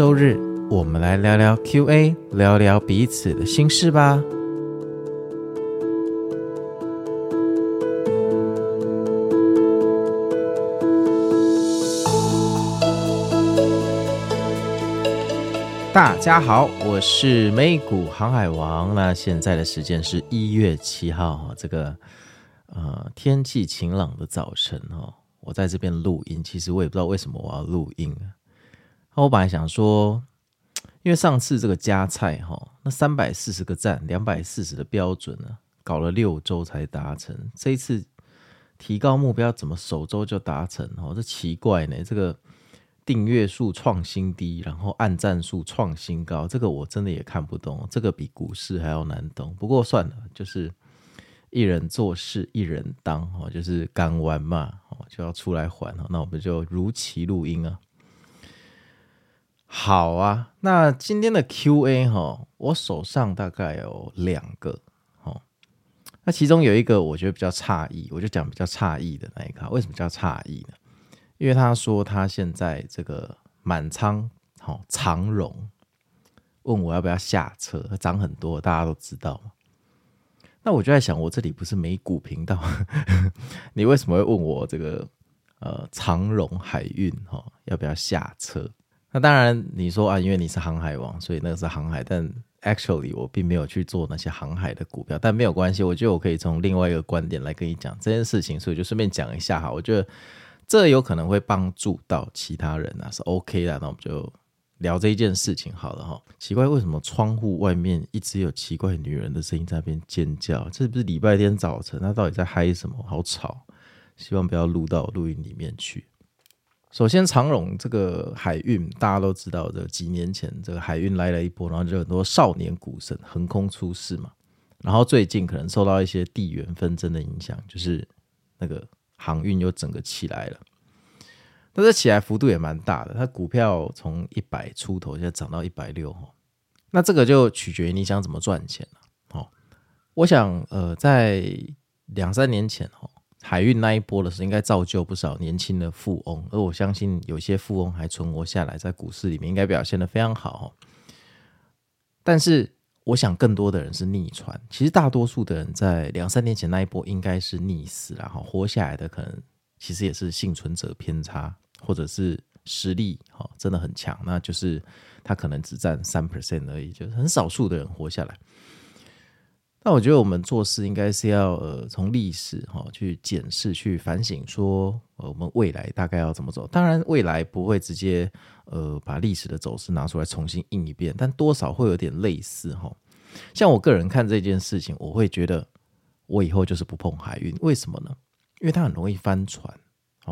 周日，我们来聊聊 QA， 聊聊彼此的心事吧。大家好，我是美股航海王。那现在的时间是1月7号，这个天气晴朗的早晨哦，我在这边录音。其实我也不知道为什么我要录音啊。我本来想说，因为上次这个加菜哦，那340个赞240的标准呢，搞了6周才达成。这一次提高目标怎么首周就达成哦？这奇怪呢，这个订阅数创新低，然后按赞数创新高，这个我真的也看不懂，这个比股市还要难懂。不过算了，就是一人做事一人当，就是港湾嘛，就要出来还。那我们就如期录音啊。好啊，那今天的 QA 我手上大概有2个，那其中有一个我觉得比较诧异，我就讲比较诧异的那一个。为什么叫诧异呢？因为他说他现在这个满仓长荣，问我要不要下车，涨很多大家都知道嘛。那我就在想，我这里不是美股频道你为什么会问我这个长荣海运要不要下车？那当然你说啊，因为你是航海王，所以那个是航海，但 actually 我并没有去做那些航海的股票，但没有关系，我觉得我可以从另外一个观点来跟你讲这件事情，所以就顺便讲一下哈。我觉得这有可能会帮助到其他人啊，是 OK 的。那我们就聊这一件事情好了哈。奇怪，为什么窗户外面一直有奇怪女人的声音在那边尖叫？这不是礼拜天早晨，那到底在嗨什么？好吵！希望不要录到录音里面去。首先，长荣这个海运大家都知道，这几年前这个海运来了一波，然后就很多少年股神横空出世嘛。然后最近可能受到一些地缘纷争的影响，就是那个航运又整个起来了，但是起来幅度也蛮大的，它股票从100出头现在涨到160，那这个就取决于你想怎么赚钱了。我想在2-3年前海运那一波的时候，应该造就不少年轻的富翁，而我相信有些富翁还存活下来，在股市里面应该表现得非常好。但是我想更多的人是逆船，其实大多数的人在2-3年前那一波应该是溺死了，活下来的可能其实也是幸存者偏差，或者是实力真的很强，那就是他可能只占 3% 而已，就是很少数的人活下来。那我觉得我们做事应该是要从历史去检视、去反省说我们未来大概要怎么走。当然未来不会直接把历史的走势拿出来重新印一遍，但多少会有点类似。像我个人看这件事情，我会觉得我以后就是不碰海运。为什么呢？因为它很容易翻船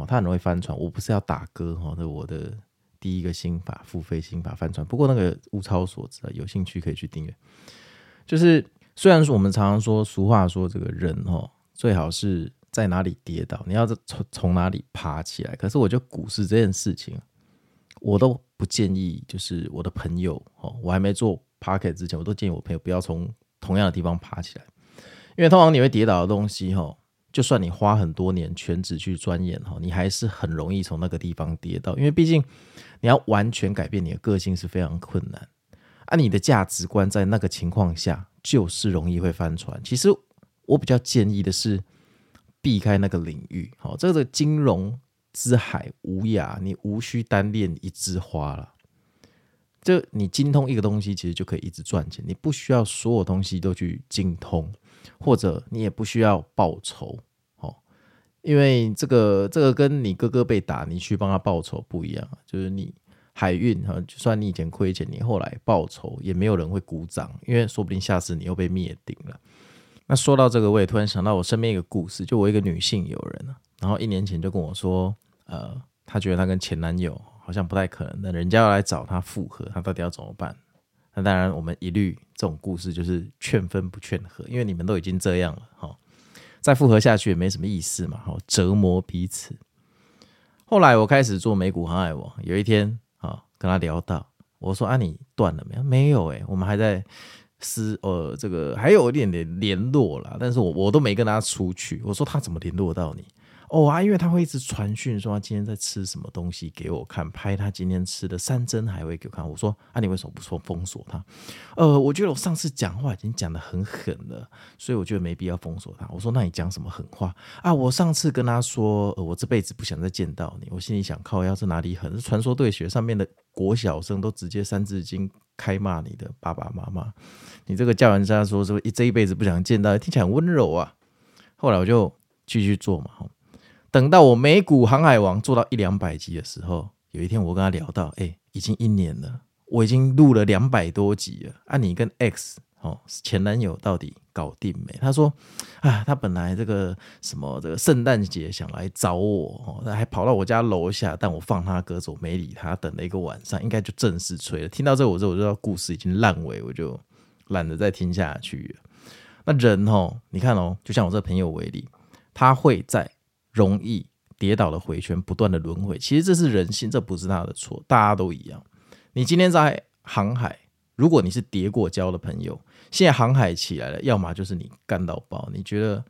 它很容易翻船。我不是要打歌我的第一个心法付费心法翻船，不过那个物超所值有兴趣可以去订阅。就是虽然说我们常常说俗话说这个人最好是在哪里跌倒你要从哪里爬起来，可是我觉得股市这件事情我都不建议，就是我的朋友我还没做 Podcast 之前，我都建议我朋友不要从同样的地方爬起来，因为通常你会跌倒的东西就算你花很多年全职去钻研你还是很容易从那个地方跌倒，因为毕竟你要完全改变你的个性是非常困难啊，你的价值观在那个情况下就是容易会翻船。其实我比较建议的是避开那个领域这个金融之海无涯，你无需单恋一枝花了。就你精通一个东西其实就可以一直赚钱，你不需要所有东西都去精通，或者你也不需要报仇因为这个跟你哥哥被打你去帮他报仇不一样。就是你海运就算你以前亏钱，你后来报仇也没有人会鼓掌，因为说不定下次你又被灭顶了。那说到这个，我也突然想到我身边一个故事，就我一个女性友人然后1年前就跟我说她觉得她跟前男友好像不太可能，但人家要来找她复合，她到底要怎么办？那当然我们一律这种故事就是劝分不劝和，因为你们都已经这样了再复合下去也没什么意思嘛折磨彼此。后来我开始做美股航海王，有一天跟他聊到，我说啊，你断了没有？没有我们还在这个还有一点点联络啦，但是我都没跟他出去。我说他怎么联络到你？哦啊，因为他会一直传讯说他今天在吃什么东西给我看，拍他今天吃的山珍海味给我看。我说啊，你为什么不说封锁他？我觉得我上次讲话已经讲得很狠了，所以我觉得没必要封锁他。我说那你讲什么狠话啊？我上次跟他说，我这辈子不想再见到你。我心里想，靠腰是哪里狠？传说对决上面的国小生都直接三字经开骂你的爸爸妈妈，你这个叫人家说是这一辈子不想见到，听起来很温柔啊。后来我就继续做嘛，等到我美股航海王做到100-200集的时候，有一天我跟他聊到，已经1年了，我已经录了200多集了啊，你跟 X 前男友到底搞定没？他说啊，他本来这个什么这个圣诞节想来找我，还跑到我家楼下，但我放他鸽子，我没理他，等了1个晚上，应该就正式吹了。听到这个，我就知道故事已经烂尾，我就懒得再听下去了。那人你看就像我这朋友为例，他会在容易跌倒的回圈不断的轮回，其实这是人性，这不是他的错，大家都一样。你今天在航海，如果你是跌过跤的朋友，现在航海起来了，要么就是你干到爆，你觉得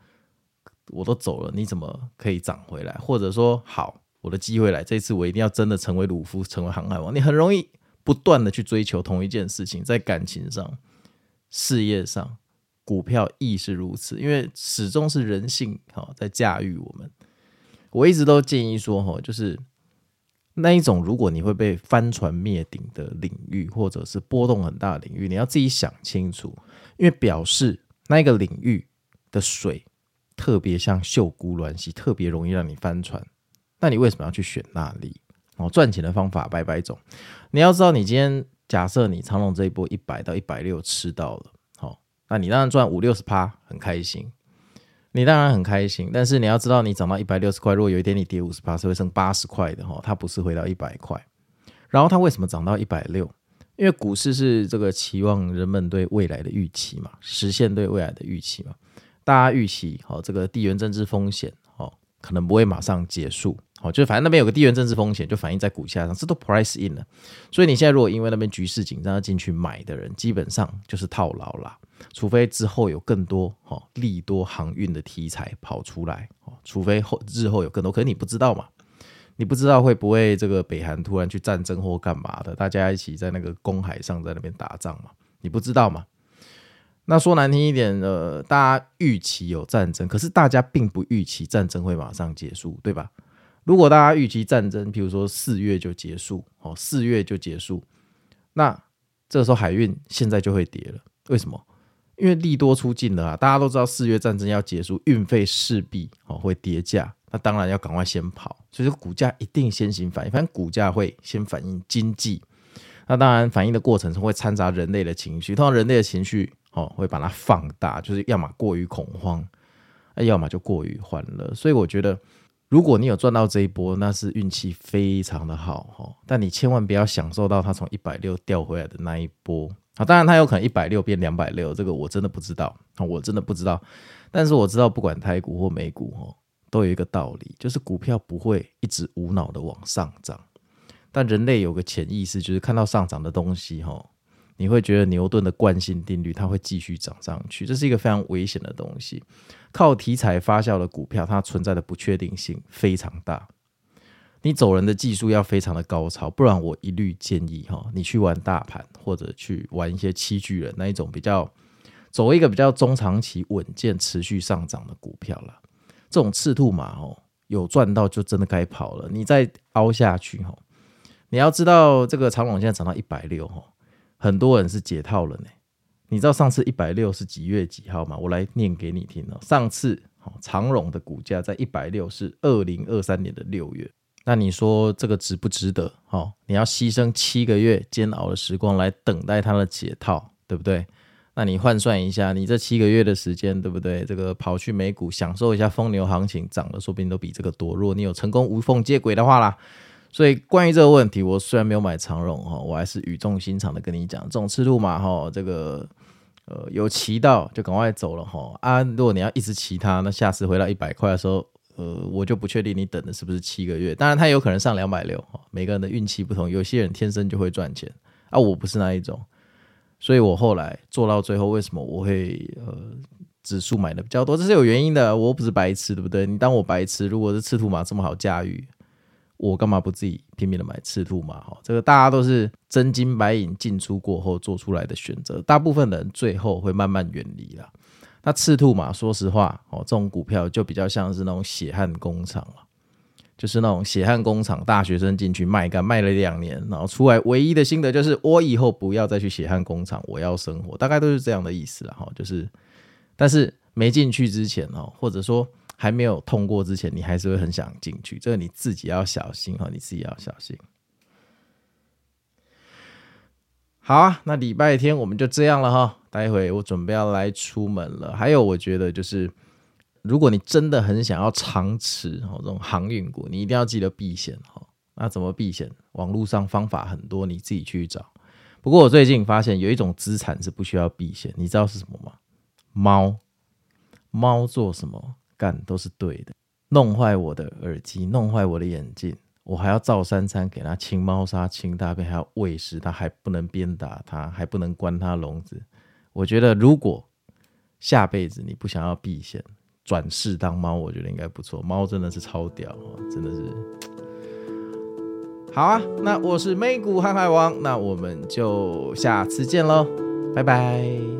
我都走了，你怎么可以涨回来？或者说好，我的机会来，这次我一定要真的成为鲁夫，成为航海王。你很容易不断的去追求同一件事情，在感情上、事业上，股票亦是如此，因为始终是人性在驾驭我们。我一直都建议说，就是那一种如果你会被翻船灭顶的领域，或者是波动很大的领域，你要自己想清楚，因为表示那个领域的水特别像秀姑峦溪，特别容易让你翻船。那你为什么要去选那里？赚钱的方法百百种。你要知道，你今天假设你长龙这一波100-160吃到了，那你当然赚50-60%，很开心。你当然很开心，但是你要知道，你涨到160块，如果有一天你跌50%，是会剩80块的，它不是回到100块。然后它为什么涨到160？因为股市是这个期望人们对未来的预期嘛，实现对未来的预期嘛。大家预期这个地缘政治风险可能不会马上结束，就反正那边有个地缘政治风险，就反映在股价上，这都 price in 了。所以你现在如果因为那边局势紧张要进去买的人，基本上就是套牢啦，除非之后有更多利多航运的题材跑出来，除非日后有更多，可是你不知道嘛，你不知道会不会这个北韩突然去战争或干嘛的，大家一起在那个公海上在那边打仗嘛，你不知道嘛。那说难听一点，大家预期有战争，可是大家并不预期战争会马上结束，对吧？如果大家预期战争，譬如说4月就结束，4月就结束，那这时候海运现在就会跌了。为什么？因为利多出尽了啊，大家都知道4月战争要结束，运费势必会跌价，那当然要赶快先跑，所以股价一定先行反应，反正股价会先反映经济，那当然反应的过程中会掺杂人类的情绪，通常人类的情绪会把它放大，就是要么过于恐慌，要么就过于欢乐。所以我觉得如果你有赚到这一波，那是运气非常的好，但你千万不要享受到它从160掉回来的那一波。当然它有可能160-260，这个我真的不知道，我真的不知道。但是我知道不管台股或美股都有一个道理，就是股票不会一直无脑的往上涨，但人类有个潜意识，就是看到上涨的东西你会觉得牛顿的惯性定律它会继续涨上去，这是一个非常危险的东西。靠题材发酵的股票，它存在的不确定性非常大，你走人的技术要非常的高超，不然我一律建议你去玩大盘，或者去玩一些七巨人，那一种比较走一个比较中长期稳健持续上涨的股票啦。这种赤兔马有赚到就真的该跑了，你再凹下去你要知道这个长龙现在涨到160很多人是解套了呢。你知道上次160是几月几号吗？我来念给你听上次长荣的股价在160是2023年的6月。那你说这个值不值得？你要牺牲7个月煎熬的时光来等待它的解套，对不对？那你换算一下，你这7个月的时间，对不对？这个跑去美股享受一下风牛行情，涨的说不定都比这个多，如果你有成功无缝接轨的话啦。所以关于这个问题，我虽然没有买长荣，我还是语重心长的跟你讲，这种赤兔马这个有骑到就赶快走了啊！如果你要一直骑它，那下次回到100块的时候，我就不确定你等的是不是7个月。当然它有可能上260，每个人的运气不同，有些人天生就会赚钱啊，我不是那一种。所以我后来做到最后，为什么我会指数买的比较多，这是有原因的，我不是白痴，对不对？你当我白痴，如果是赤兔马这么好驾驭，我干嘛不自己拼命的买赤兔马？这个大家都是真金白银进出过后做出来的选择，大部分人最后会慢慢远离啦。那赤兔马说实话，这种股票就比较像是那种血汗工厂了，就是那种血汗工厂，大学生进去卖干，卖了2年，然后出来唯一的心得就是我以后不要再去血汗工厂，我要生活，大概都是这样的意思啦。就是但是没进去之前，或者说还没有通过之前，你还是会很想进去，这个你自己要小心，你自己要小心。好啊，那礼拜天我们就这样了哈，待会我准备要来出门了。还有我觉得就是如果你真的很想要长持这种航运股，你一定要记得避险。那怎么避险？网络上方法很多，你自己去找。不过我最近发现有一种资产是不需要避险，你知道是什么吗？猫做什么干都是对的，弄坏我的耳机，弄坏我的眼镜，我还要照三餐给它清猫砂清大便，还要喂食它，还不能鞭打它，还不能关它笼子。我觉得如果下辈子你不想要避险，转世当猫，我觉得应该不错。猫真的是超屌，真的是好啊。那我是美股航海王，那我们就下次见咯，拜拜。